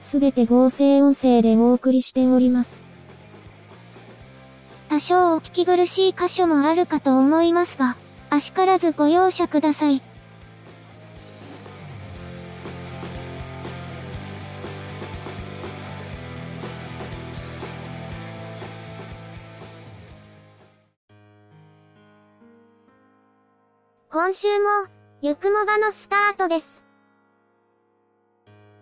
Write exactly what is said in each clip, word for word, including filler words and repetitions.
すべて合成音声でお送りしております。多少お聞き苦しい箇所もあるかと思いますが、あしからずご容赦ください。今週も、ゆくもばのスタートです。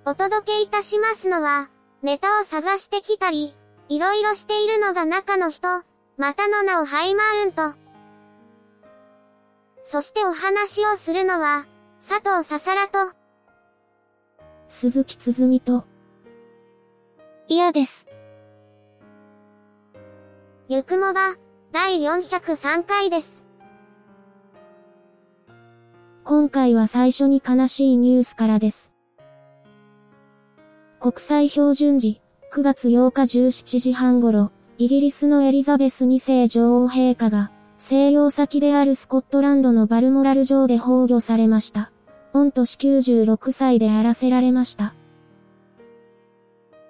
お届けいたしますのは、ネタを探してきたり、いろいろしているのが中の人、またの名をハイマウント。そしてお話をするのは、佐藤ささらと、鈴木つづみと、いやです。ゆくもば、だいよんひゃくさんかいです。今回は最初に悲しいニュースからです。国際標準時、くがつようかじゅうしちじはん頃、イギリスのエリザベスにせい女王陛下が、静養先であるスコットランドのバルモラル城で崩御されました。御年きゅうじゅうろくさいであらせられました。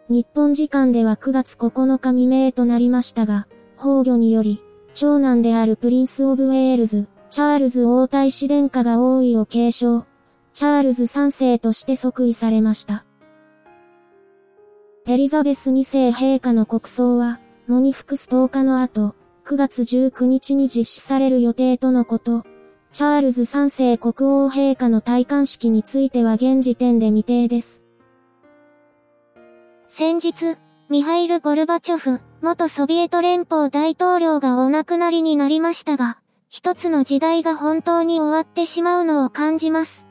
日本時間ではくがつここのか未明となりましたが、崩御により、長男であるプリンス・オブ・ウェールズ、チャールズ王太子殿下が王位を継承、チャールズさんせいとして即位されました。エリザベスにせい陛下の国葬は、喪に服すとおかの後、くがつじゅうくにちに実施される予定とのこと。チャールズさんせい国王陛下の戴冠式については現時点で未定です。先日、ミハイル・ゴルバチョフ、元ソビエト連邦大統領がお亡くなりになりましたが、一つの時代が本当に終わってしまうのを感じます。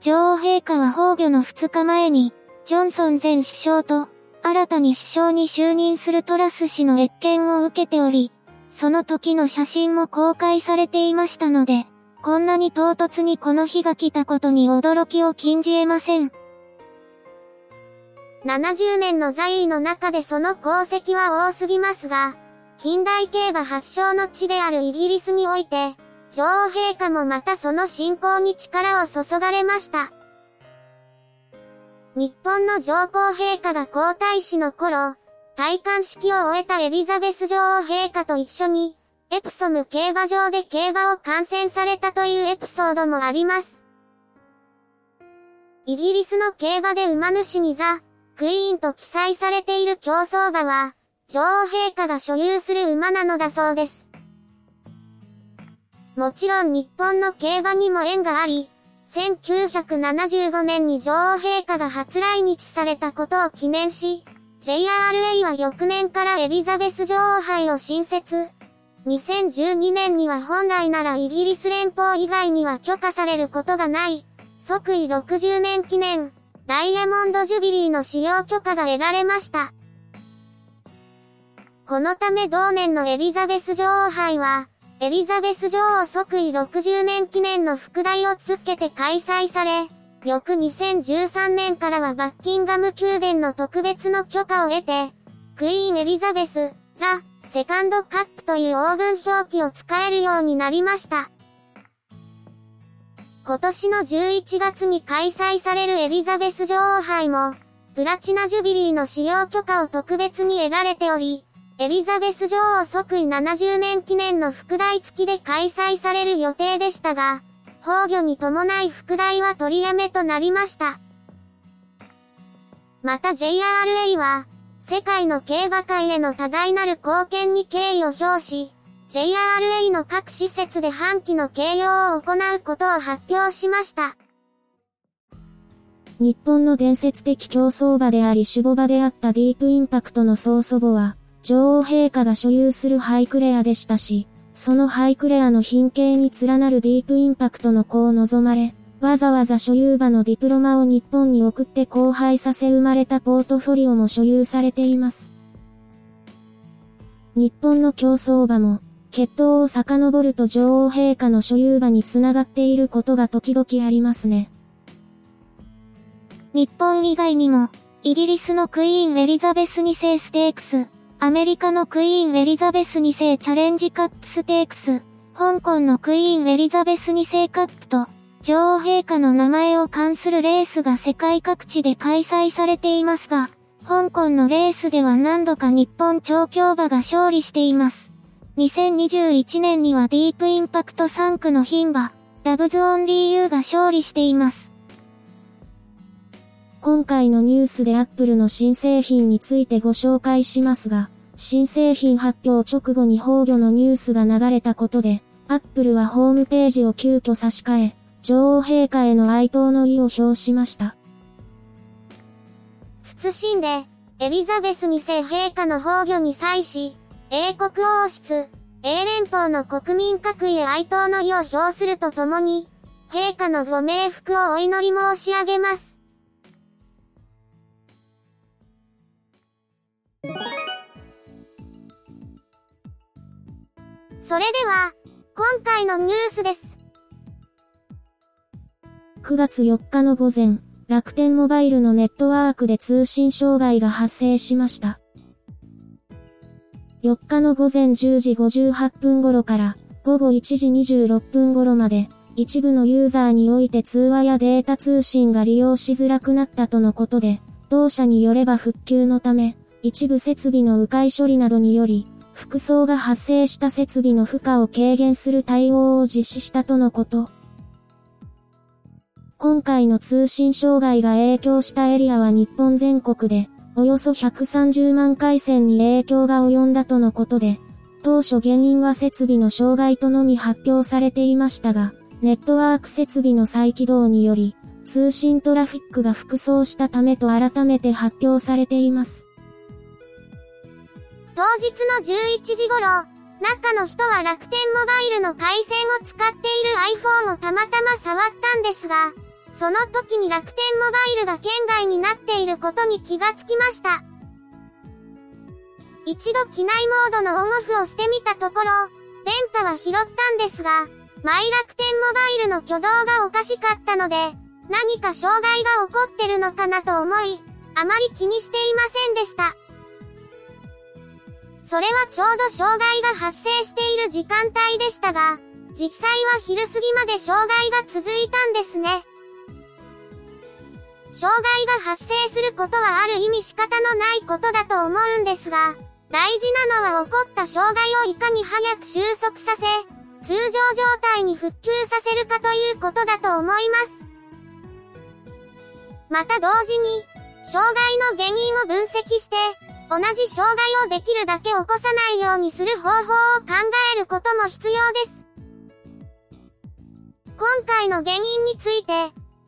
女王陛下は崩御のふつかまえに、ジョンソン前首相と、新たに首相に就任するトラス氏の謁見を受けており、その時の写真も公開されていましたので、こんなに唐突にこの日が来たことに驚きを禁じ得ません。ななじゅうねんの在位の中でその功績は多すぎますが、近代競馬発祥の地であるイギリスにおいて、女王陛下もまたその振興に力を注がれました。日本の上皇陛下が皇太子の頃、戴冠式を終えたエリザベス女王陛下と一緒に、エプソム競馬場で競馬を観戦されたというエピソードもあります。イギリスの競馬で馬主にザ・クイーンと記載されている競走馬は、女王陛下が所有する馬なのだそうです。もちろん日本の競馬にも縁があり、せんきゅうひゃくななじゅうごねんに女王陛下が初来日されたことを記念し、ジェイアールエー は翌年からエリザベス女王杯を新設。にせんじゅうにねんには本来ならイギリス連邦以外には許可されることがない、即位ろくじゅうねん記念、ダイヤモンドジュビリーの使用許可が得られました。このため同年のエリザベス女王杯は、エリザベス女王即位ろくじゅうねん記念の副題をつけて開催され、翌にせんじゅうさんねんからはバッキンガム宮殿の特別の許可を得て、クイーンエリザベス、ザ・セカンドカップという王文表記を使えるようになりました。今年のじゅういちがつに開催されるエリザベス女王杯も、プラチナジュビリーの使用許可を特別に得られており、エリザベス女王即位ななじゅうねん記念の副題付きで開催される予定でしたが、崩御に伴い副題は取りやめとなりました。また ジェイアールエー は、世界の競馬界への多大なる貢献に敬意を表し、ジェイアールエー の各施設で半旗の掲揚を行うことを発表しました。日本の伝説的競走馬であり種牡馬であったディープインパクトの曽祖母は、女王陛下が所有するハイクレアでしたし、そのハイクレアの品形に連なるディープインパクトの子を望まれ、わざわざ所有馬のディプロマを日本に送って交配させ生まれたポートフォリオも所有されています。日本の競走馬も、血統を遡ると女王陛下の所有馬に繋がっていることが時々ありますね。日本以外にも、イギリスのクイーン・エリザベスにせいステークス、アメリカのクイーン・エリザベスにせいチャレンジカップステークス、香港のクイーン・エリザベスにせいカップと、女王陛下の名前を冠するレースが世界各地で開催されていますが、香港のレースでは何度か日本調教馬が勝利しています。にせんにじゅういちねんにはディープインパクトさん区の牝馬、ラブズオンリーユーが勝利しています。今回のニュースで Apple の新製品についてご紹介しますが、新製品発表直後に崩御のニュースが流れたことで、Apple はホームページを急遽差し替え、女王陛下への哀悼の意を表しました。謹んで、エリザベスにせい陛下の崩御に際し、英国王室、英連邦の国民各位へ哀悼の意を表するとともに、陛下のご冥福をお祈り申し上げます。それでは、今回のニュースです。くがつよっかの午前、楽天モバイルのネットワークで通信障害が発生しました。よっかの午前じゅうじごじゅうはっぷん頃から午後いちじにじゅうろっぷん頃まで一部のユーザーにおいて通話やデータ通信が利用しづらくなったとのことで、同社によれば復旧のため一部設備の迂回処理などにより複層が発生した設備の負荷を軽減する対応を実施したとのこと。今回の通信障害が影響したエリアは日本全国でおよそひゃくさんじゅうまんかいせんに影響が及んだとのことで、当初原因は設備の障害とのみ発表されていましたが、ネットワーク設備の再起動により、通信トラフィックが複層したためと改めて発表されています。当日のじゅういちじ頃、中の人は楽天モバイルの回線を使っている iPhone をたまたま触ったんですが、その時に楽天モバイルが圏外になっていることに気がつきました。一度機内モードのオンオフをしてみたところ、電波は拾ったんですが、マイ楽天モバイルの挙動がおかしかったので、何か障害が起こってるのかなと思い、あまり気にしていませんでした。それはちょうど障害が発生している時間帯でしたが、実際は昼過ぎまで障害が続いたんですね。障害が発生することはある意味仕方のないことだと思うんですが、大事なのは起こった障害をいかに早く収束させ、通常状態に復旧させるかということだと思います。また同時に、障害の原因を分析して、同じ障害をできるだけ起こさないようにする方法を考えることも必要です。今回の原因について、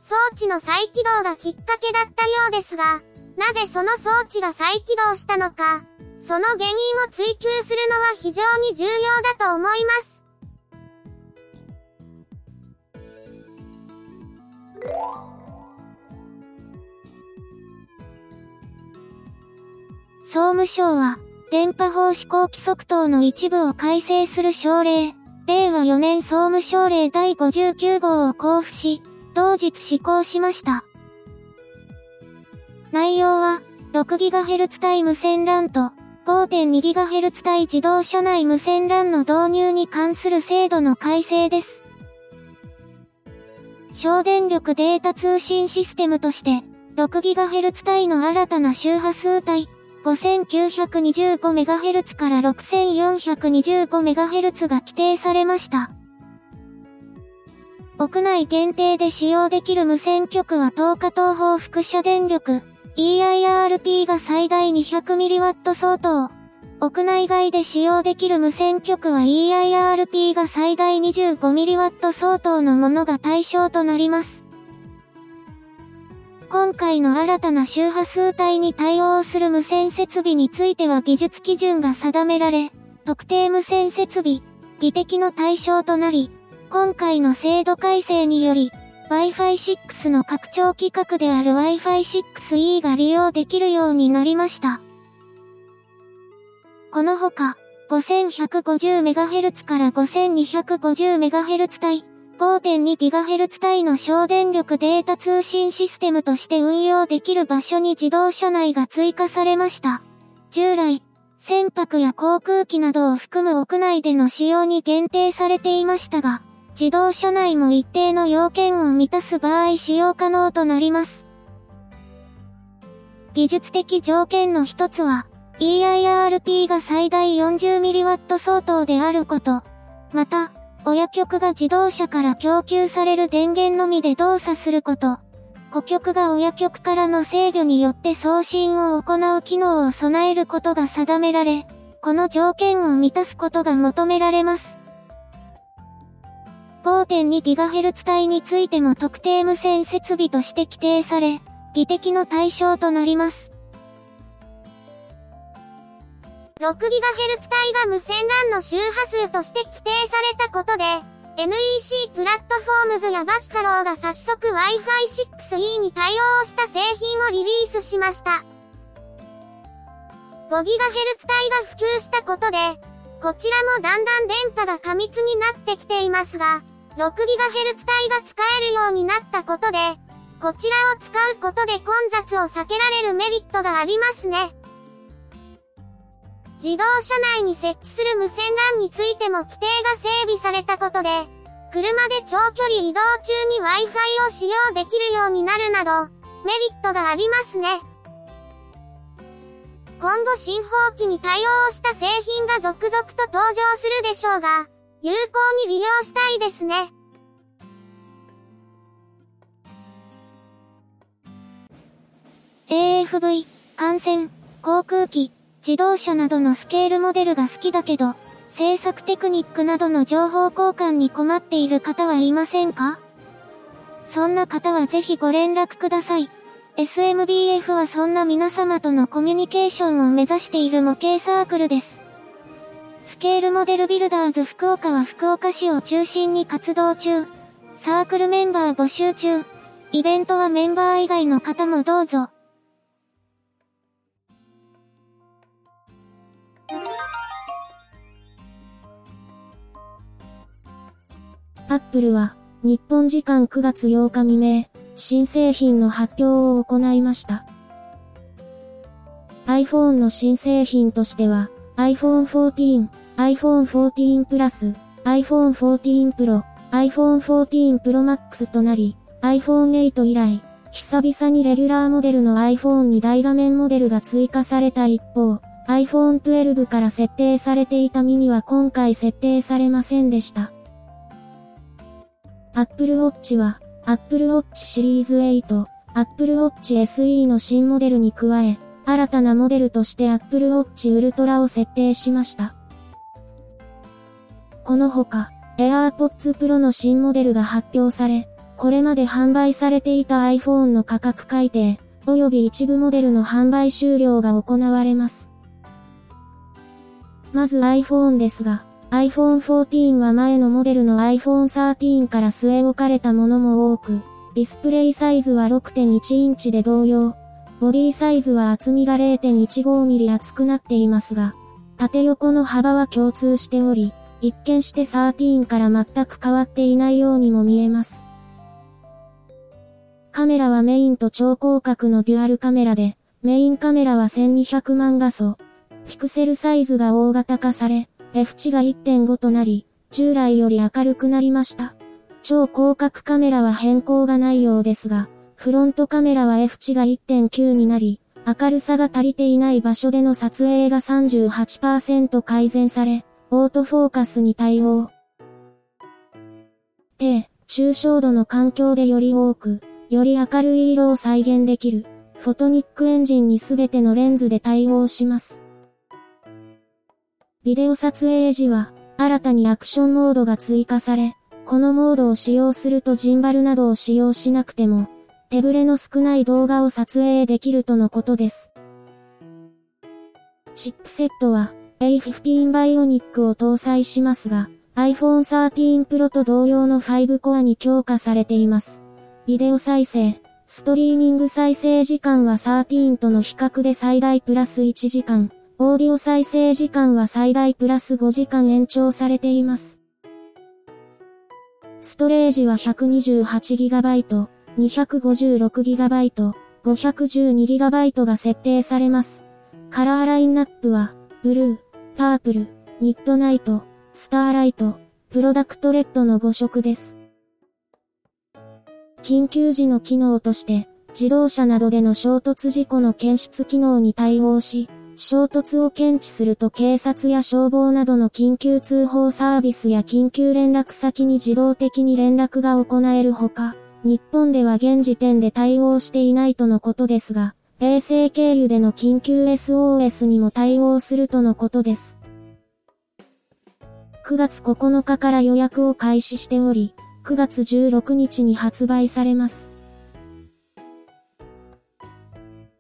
装置の再起動がきっかけだったようですが、なぜその装置が再起動したのか、その原因を追求するのは非常に重要だと思います。総務省は、電波法施行規則等の一部を改正する省令、れいわよねん総務省令だいごじゅうきゅうごうを公布し、同日施行しました。内容は、ろくギガヘルツ 帯無線 ラン と ごてんにギガヘルツ 帯自動車内無線 ラン の導入に関する制度の改正です。省電力データ通信システムとして、ろくギガヘルツ 帯の新たな周波数帯、ごせんきゅうひゃくにじゅうごメガヘルツ から ろくせんよんひゃくにじゅうごメガヘルツ が規定されました。屋内限定で使用できる無線局はとおか東方輻射電力 イーアイアールピー が最大 にひゃくミリワット 相当。屋内外で使用できる無線局は イーアイアールピー が最大 にじゅうごミリワット 相当のものが対象となります。今回の新たな周波数帯に対応する無線設備については技術基準が定められ、特定無線設備、技適の対象となり、今回の制度改正により、Wi-Fi シックスの拡張規格である Wi-Fi シックスイー が利用できるようになりました。このほか、ごせんひゃくごじゅうメガヘルツ から ごせんにひゃくごじゅうメガヘルツ 帯、ごてんにギガヘルツ 帯の省電力データ通信システムとして運用できる場所に自動車内が追加されました。従来、船舶や航空機などを含む屋内での使用に限定されていましたが、自動車内も一定の要件を満たす場合使用可能となります。技術的条件の一つは、イーアイアールピー が最大 よんじゅうミリワット 相当であること。また、親局が自動車から供給される電源のみで動作すること。子局が親局からの制御によって送信を行う機能を備えることが定められ、この条件を満たすことが求められます。ごてんにギガヘルツ 帯についても特定無線設備として規定され、技適の対象となります。ろくギガヘルツ 帯が無線 ラン の周波数として規定されたことで、エヌイーシー プラットフォームズやバチカローが早速 Wi-Fi シックスイー に対応した製品をリリースしました。ごギガヘルツ 帯が普及したことで、こちらもだんだん電波が過密になってきていますが、ろくギガヘルツ 帯が使えるようになったことで、こちらを使うことで混雑を避けられるメリットがありますね。自動車内に設置する無線 ラン についても規定が整備されたことで、車で長距離移動中に Wi-Fi を使用できるようになるなど、メリットがありますね。今後新法規に対応した製品が続々と登場するでしょうが、有効に利用したいですね。エーエフブイ、艦船、航空機、自動車などのスケールモデルが好きだけど、制作テクニックなどの情報交換に困っている方はいませんか？そんな方はぜひご連絡ください。エスエムビーエフ はそんな皆様とのコミュニケーションを目指している模型サークルです。スケールモデルビルダーズ福岡は福岡市を中心に活動中。サークルメンバー募集中。イベントはメンバー以外の方もどうぞ。Apple は日本時間くがつようか未明、新製品の発表を行いました。iPhone の新製品としては アイフォーン フォーティーン、アイフォーン フォーティーン プラス、アイフォーン フォーティーン プロ、アイフォーン フォーティーン プロ マックス となり、アイフォーンエイト 以来、久々にレギュラーモデルの iPhone に大画面モデルが追加された一方、アイフォーン トゥエルブ から設定されていたミニは今回設定されませんでした。Apple Watch は Apple Watch シリーズはち、Apple Watch エスイー の新モデルに加え、新たなモデルとして Apple Watch ウルトラを設定しました。このほか、AirPods Pro の新モデルが発表され、これまで販売されていた iPhone の価格改定、及び一部モデルの販売終了が行われます。まず iPhone ですが、アイフォーン フォーティーン は前のモデルの アイフォーン サーティーン から据え置かれたものも多く、ディスプレイサイズは ろくてんいちインチで同様、ボディサイズは厚みが れいてんいちごミリ厚くなっていますが、縦横の幅は共通しており、一見してサーティーンから全く変わっていないようにも見えます。カメラはメインと超広角のデュアルカメラで、メインカメラはせんにひゃくまんがそ、ピクセルサイズが大型化され、F 値が いってんご となり、従来より明るくなりました。超広角カメラは変更がないようですが、フロントカメラは F 値が いってんきゅう になり、明るさが足りていない場所での撮影が さんじゅうはちパーセント 改善され、オートフォーカスに対応。低、抽象度の環境でより多く、より明るい色を再現できる、フォトニックエンジンにすべてのレンズで対応します。ビデオ撮影時は、新たにアクションモードが追加され、このモードを使用するとジンバルなどを使用しなくても、手ブレの少ない動画を撮影できるとのことです。チップセットは、エーフィフティーン バイオニック を搭載しますが、アイフォーン サーティーン プロ と同様のごコアに強化されています。ビデオ再生、ストリーミング再生時間はじゅうさんとの比較で最大プラスいちじかん、オーディオ再生時間は最大プラスごじかん延長されています。ストレージは ひゃくにじゅうはちギガバイト、にひゃくごじゅうろくギガバイト、ごひゃくじゅうにギガバイト が設定されます。カラーラインナップは、ブルー、パープル、ミッドナイト、スターライト、プロダクトレッドのご色です。緊急時の機能として、自動車などでの衝突事故の検出機能に対応し、衝突を検知すると警察や消防などの緊急通報サービスや緊急連絡先に自動的に連絡が行えるほか、日本では現時点で対応していないとのことですが、衛星経由での緊急 エスオーエス にも対応するとのことです。くがつここのかから予約を開始しており、くがつじゅうろくにちに発売されます。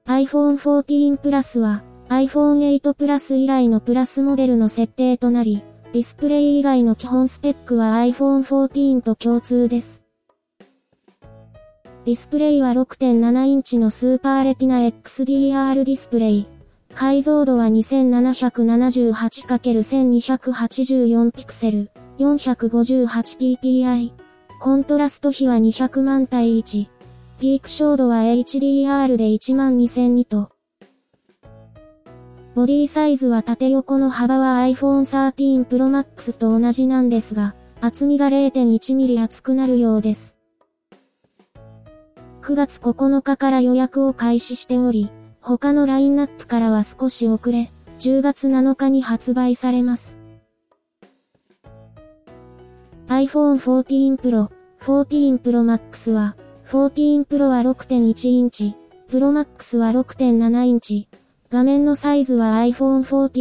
アイフォンじゅうよんプラス は、アイフォンはちプラス 以来のプラスモデルの設定となり、ディスプレイ以外の基本スペックは アイフォンじゅうよんと共通です。ディスプレイは ろくてんななインチのスーパーレティナ エックスディーアール ディスプレイ。解像度は にせんななひゃくななじゅうはちかけるせんにひゃくはちじゅうよん ピクセル、よんひゃくごじゅうはちピーピーアイ。コントラスト比はにひゃくまんたいいち。ピーク照度は エイチディーアール でいちまんにせんにと。ボディサイズは縦横の幅は アイフォンじゅうさんプロマックス と同じなんですが、厚みが れいてんいちミリ 厚くなるようです。くがつここのかから予約を開始しており、他のラインナップからは少し遅れ、じゅうがつなのかに発売されます。アイフォンじゅうよんプロ、じゅうよんプロマックス は、じゅうよんプロは ろくてんいちインチ、プロマックス は ろくてんななインチ、画面のサイズは アイフォンじゅうよん、じ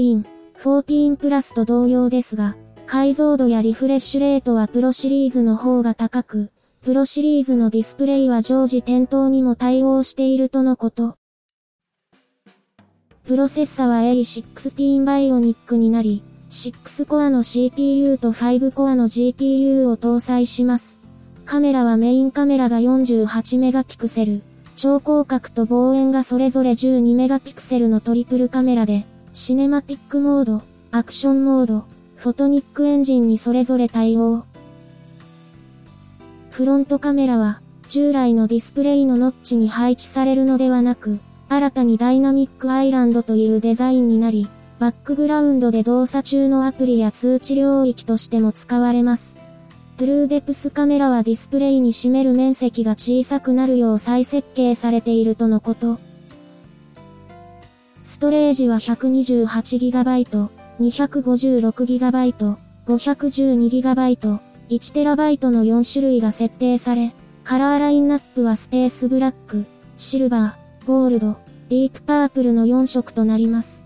ゅうよんプラス と同様ですが、解像度やリフレッシュレートはプロシリーズの方が高く、プロシリーズのディスプレイは常時点灯にも対応しているとのこと。プロセッサは エーじゅうろくビオニック になり、ろくコアの シーピーユー とごコアの ジーピーユー を搭載します。カメラはメインカメラがよんじゅうはちメガピクセル、超広角と望遠がそれぞれじゅうにメガピクセルのトリプルカメラで、シネマティックモード、アクションモード、フォトニックエンジンにそれぞれ対応。フロントカメラは、従来のディスプレイのノッチに配置されるのではなく、新たにダイナミックアイランドというデザインになり、バックグラウンドで動作中のアプリや通知領域としても使われます。トゥルーデプスカメラはディスプレイに占める面積が小さくなるよう再設計されているとのこと。ストレージは ひゃくにじゅうはちギガバイト、にひゃくごじゅうろくギガバイト、ごひゃくじゅうにギガバイト、いちテラバイト のよんしゅるいが設定され、カラーラインナップはスペースブラック、シルバー、ゴールド、ディープパープルのよんしょくとなります。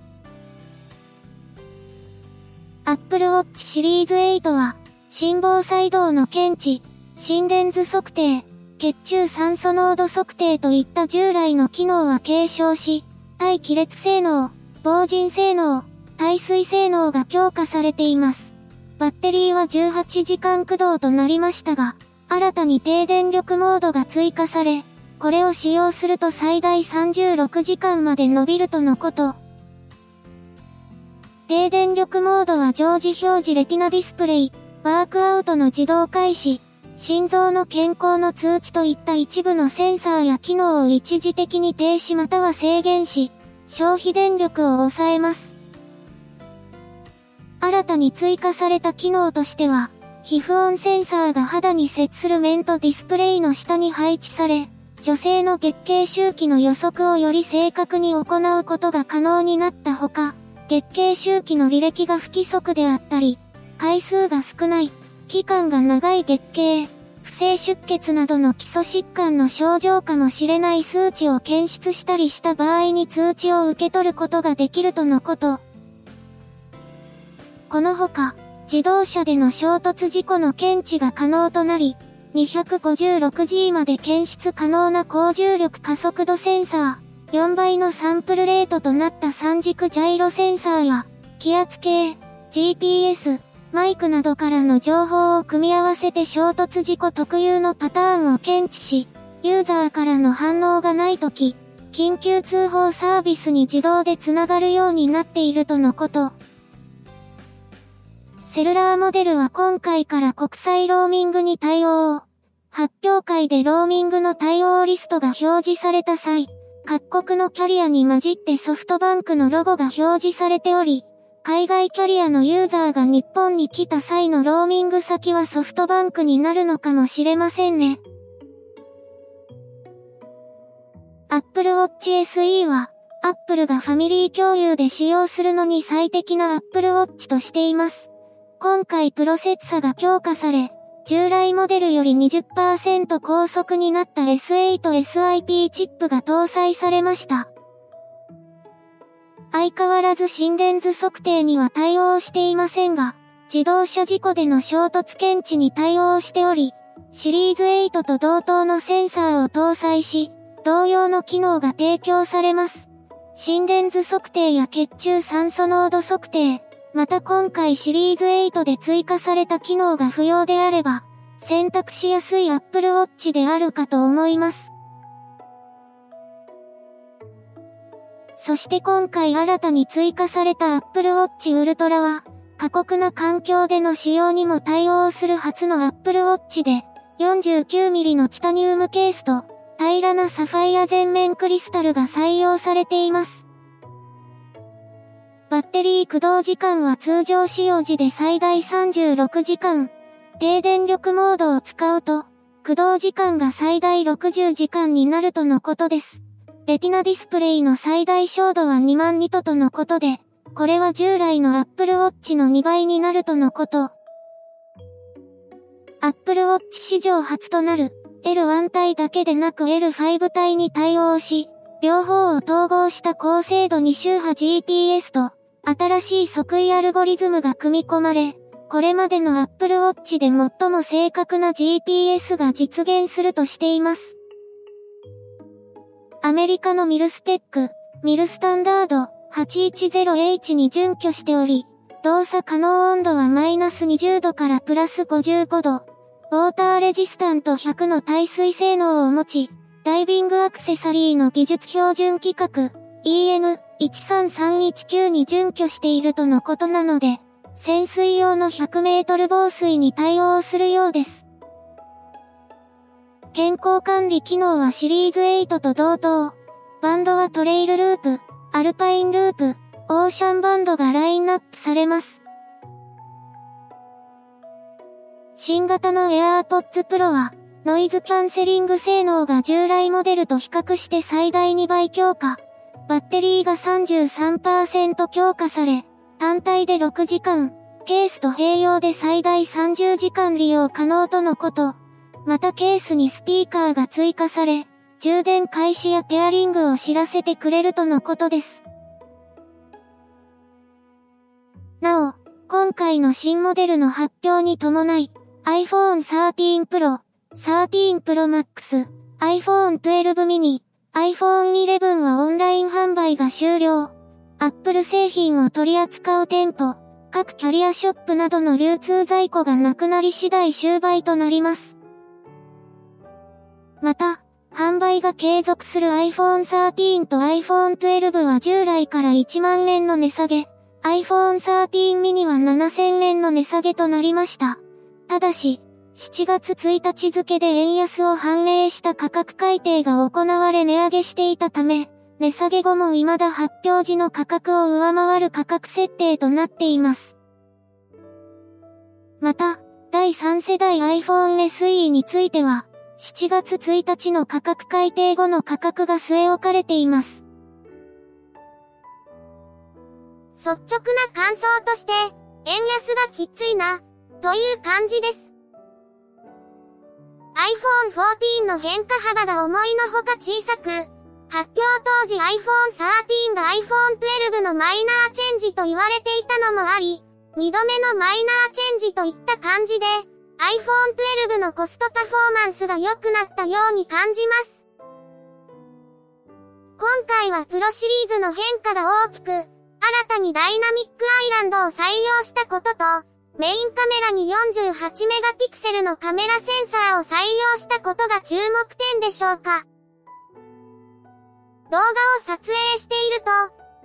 Apple Watch シリーズはちは、心房細動の検知、心電図測定、血中酸素濃度測定といった従来の機能は継承し、耐亀裂性能、防塵性能、耐水性能が強化されています。バッテリーはじゅうはちじかん駆動となりましたが、新たに低電力モードが追加され、これを使用すると最大さんじゅうろくじかんまで伸びるとのこと。低電力モードは常時表示レティナディスプレイ、ワークアウトの自動開始、心臓の健康の通知といった一部のセンサーや機能を一時的に停止または制限し、消費電力を抑えます。新たに追加された機能としては、皮膚温センサーが肌に接する面とディスプレイの下に配置され、女性の月経周期の予測をより正確に行うことが可能になったほか、月経周期の履歴が不規則であったり、回数が少ない、期間が長い月経、不正出血などの基礎疾患の症状かもしれない数値を検出したりした場合に通知を受け取ることができるとのこと。このほか、自動車での衝突事故の検知が可能となり、にひゃくごじゅうろくジー まで検出可能な高重力加速度センサー、よんばいのサンプルレートとなった三軸ジャイロセンサーや、気圧計、ジーピーエス、マイクなどからの情報を組み合わせて衝突事故特有のパターンを検知し、ユーザーからの反応がないとき、緊急通報サービスに自動でつながるようになっているとのこと。セルラーモデルは今回から国際ローミングに対応。発表会でローミングの対応リストが表示された際、各国のキャリアに混じってソフトバンクのロゴが表示されており、海外キャリアのユーザーが日本に来た際のローミング先はソフトバンクになるのかもしれませんね。Apple Watch エスイー は、Apple がファミリー共有で使用するのに最適な Apple Watch としています。今回プロセッサが強化され、従来モデルより にじゅっパーセント 高速になった エスエイトエスアイピー チップが搭載されました。相変わらず心電図測定には対応していませんが、自動車事故での衝突検知に対応しており、シリーズはちと同等のセンサーを搭載し、同様の機能が提供されます。心電図測定や血中酸素濃度測定、また今回シリーズはちで追加された機能が不要であれば、選択しやすい Apple Watch であるかと思います。そして今回新たに追加された Apple Watch Ultra は、過酷な環境での使用にも対応する初の Apple Watch で、よんじゅうきゅうミリ のチタニウムケースと、平らなサファイア全面クリスタルが採用されています。バッテリー駆動時間は通常使用時で最大さんじゅうろくじかん、低電力モードを使うと、駆動時間が最大ろくじゅうじかんになるとのことです。レティナディスプレイの最大照度はにまんにととのことで、これは従来の Apple Watch のにばいになるとのこと。Apple Watch 史上初となる。エルワン 帯だけでなく エルファイブ 帯に対応し、両方を統合した高精度に周波 ジーピーエス と、新しい即位アルゴリズムが組み込まれ、これまでの Apple Watch で最も正確な ジーピーエス が実現するとしています。アメリカのミルステック、ミルスタンダード はちひゃくエイチ に準拠しており、動作可能温度はマイナスにじゅうどからプラスごじゅうごど。ウォーターレジスタントひゃくの耐水性能を持ち、ダイビングアクセサリーの技術標準規格 イーエヌいちさんさんいちきゅう に準拠しているとのことなので、潜水用のひゃくメートル防水に対応するようです。健康管理機能はシリーズはちと同等。バンドはトレイルループ、アルパインループ、オーシャンバンドがラインナップされます。新型の AirPods Pro は、ノイズキャンセリング性能が従来モデルと比較して最大にばい強化。バッテリーが さんじゅうさんパーセント 強化され、単体でろくじかん、ケースと併用で最大さんじゅうじかん利用可能とのこと。またケースにスピーカーが追加され、充電開始やペアリングを知らせてくれるとのことです。なお、今回の新モデルの発表に伴い、iPhone サーティーン Pro、サーティーン Pro Max、iPhone トゥエルブ mini、iPhone イレブンはオンライン販売が終了。Apple 製品を取り扱う店舗、各キャリアショップなどの流通在庫がなくなり次第終売となります。また、販売が継続する iPhone サーティーンと iPhone トゥエルブは従来からいちまんえんの値下げ、iPhone サーティーン miniはななせんえんの値下げとなりました。ただし、しちがつついたち付で円安を反映した価格改定が行われ値上げしていたため、値下げ後も未だ発表時の価格を上回る価格設定となっています。また、だいさん世代 iPhone エスイー については、しちがつついたちの価格改定後の価格が据え置かれています。率直な感想として、円安がきついな。という感じです。iPhone じゅうよんの変化幅が思いのほか小さく、発表当時 iPhone サーティーンが iPhone トゥエルブのマイナーチェンジと言われていたのもあり、にどめのマイナーチェンジといった感じで、iPhone トゥエルブのコストパフォーマンスが良くなったように感じます。今回はプロシリーズの変化が大きく、新たにダイナミックアイランドを採用したことと、メインカメラに よんじゅうはちメガピクセルのカメラセンサーを採用したことが注目点でしょうか。動画を撮影している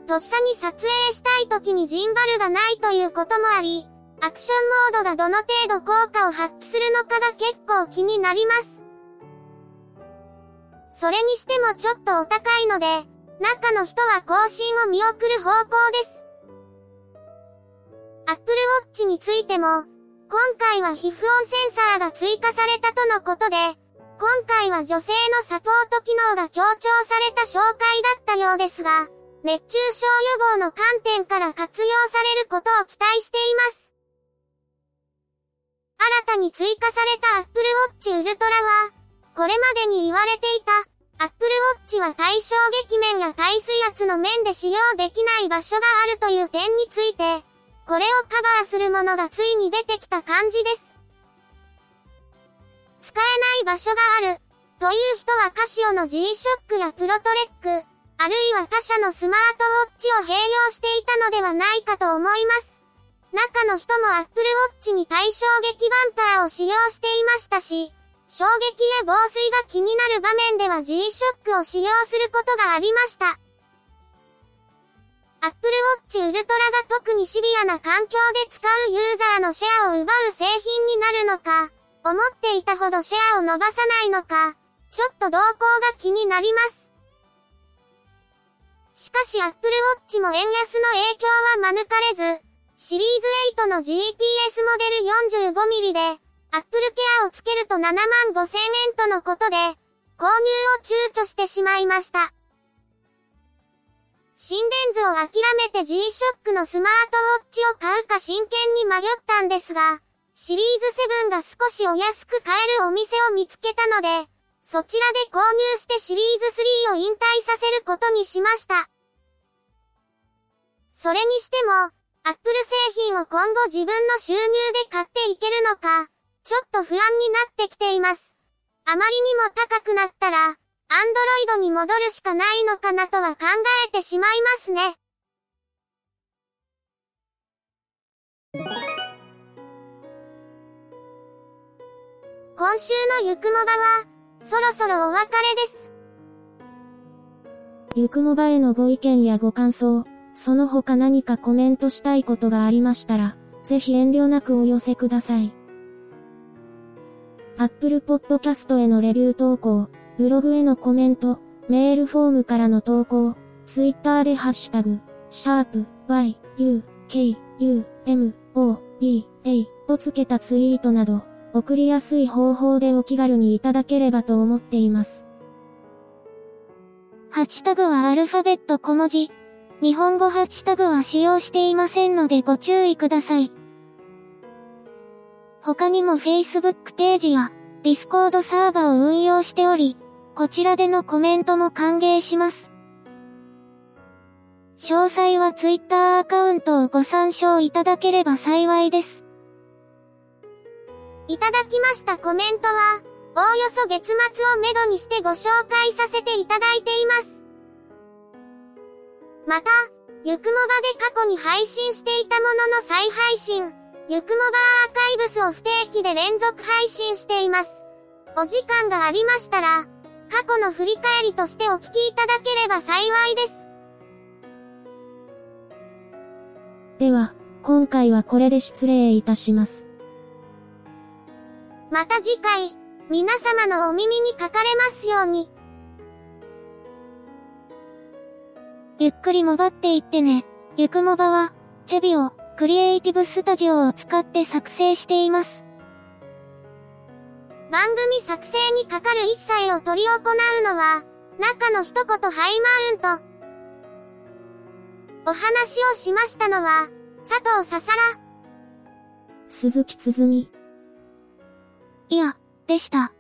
と、とっさに撮影したい時にジンバルがないということもあり、アクションモードがどの程度効果を発揮するのかが結構気になります。それにしてもちょっとお高いので、中の人は更新を見送る方向です。Apple Watch についても、今回は皮膚音センサーが追加されたとのことで、今回は女性のサポート機能が強調された紹介だったようですが、熱中症予防の観点から活用されることを期待しています。新たに追加された Apple Watch ウルトラは、これまでに言われていた、Apple Watch は対衝撃面や耐水圧の面で使用できない場所があるという点について、これをカバーするものがついに出てきた感じです。使えない場所がある、という人はカシオの ジーショック やプロトレック、あるいは他社のスマートウォッチを併用していたのではないかと思います。中の人も Apple Watch に対衝撃バンパーを使用していましたし、衝撃や防水が気になる場面では ジーショック を使用することがありました。Apple Watch ウルトラが特にシビアな環境で使うユーザーのシェアを奪う製品になるのか、思っていたほどシェアを伸ばさないのか、ちょっと動向が気になります。しかし Apple Watch も円安の影響は免れず、シリーズはちの ジーピーエス モデル よんじゅうごミリ で、Apple Care をつけるとななまんごせんえんとのことで、購入を躊躇してしまいました。心電図を諦めて G-ショック のスマートウォッチを買うか真剣に迷ったんですが、シリーズななが少しお安く買えるお店を見つけたので、そちらで購入してシリーズさんを引退させることにしました。それにしても、Apple 製品を今後自分の収入で買っていけるのか、ちょっと不安になってきています。あまりにも高くなったら、Android に戻るしかないのかなとは考えてしまいますね。今週のゆくもばは、そろそろお別れです。ゆくもばへのご意見やご感想、その他何かコメントしたいことがありましたら、ぜひ遠慮なくお寄せください。Apple Podcast へのレビュー投稿、ブログへのコメント、メールフォームからの投稿、Twitter でハッシュタグ、シャープ y, u, k, u, m, o, b, a をつけたツイートなど、送りやすい方法でお気軽にいただければと思っています。ハッシュタグはアルファベット小文字。日本語ハッシュタグは使用していませんのでご注意ください。他にも Facebook ページや Discord サーバを運用しており、こちらでのコメントも歓迎します。詳細は Twitter アカウントをご参照いただければ幸いです。いただきましたコメントは、おおよそ月末をめどにしてご紹介させていただいています。また、ゆくもばで過去に配信していたものの再配信、ゆくもばアーカイブスを不定期で連続配信しています。お時間がありましたら、過去の振り返りとしてお聞きいただければ幸いです。では、今回はこれで失礼いたします。また次回、皆様のお耳にかかれますように。ゆっくりもばっていってね。ゆくもばは、チェビオ、クリエイティブスタジオを使って作成しています。番組作成にかかる一切を取り行うのは、中の一言ハイマウント。お話をしましたのは、佐藤ささら。鈴木つづみ。いや、でした。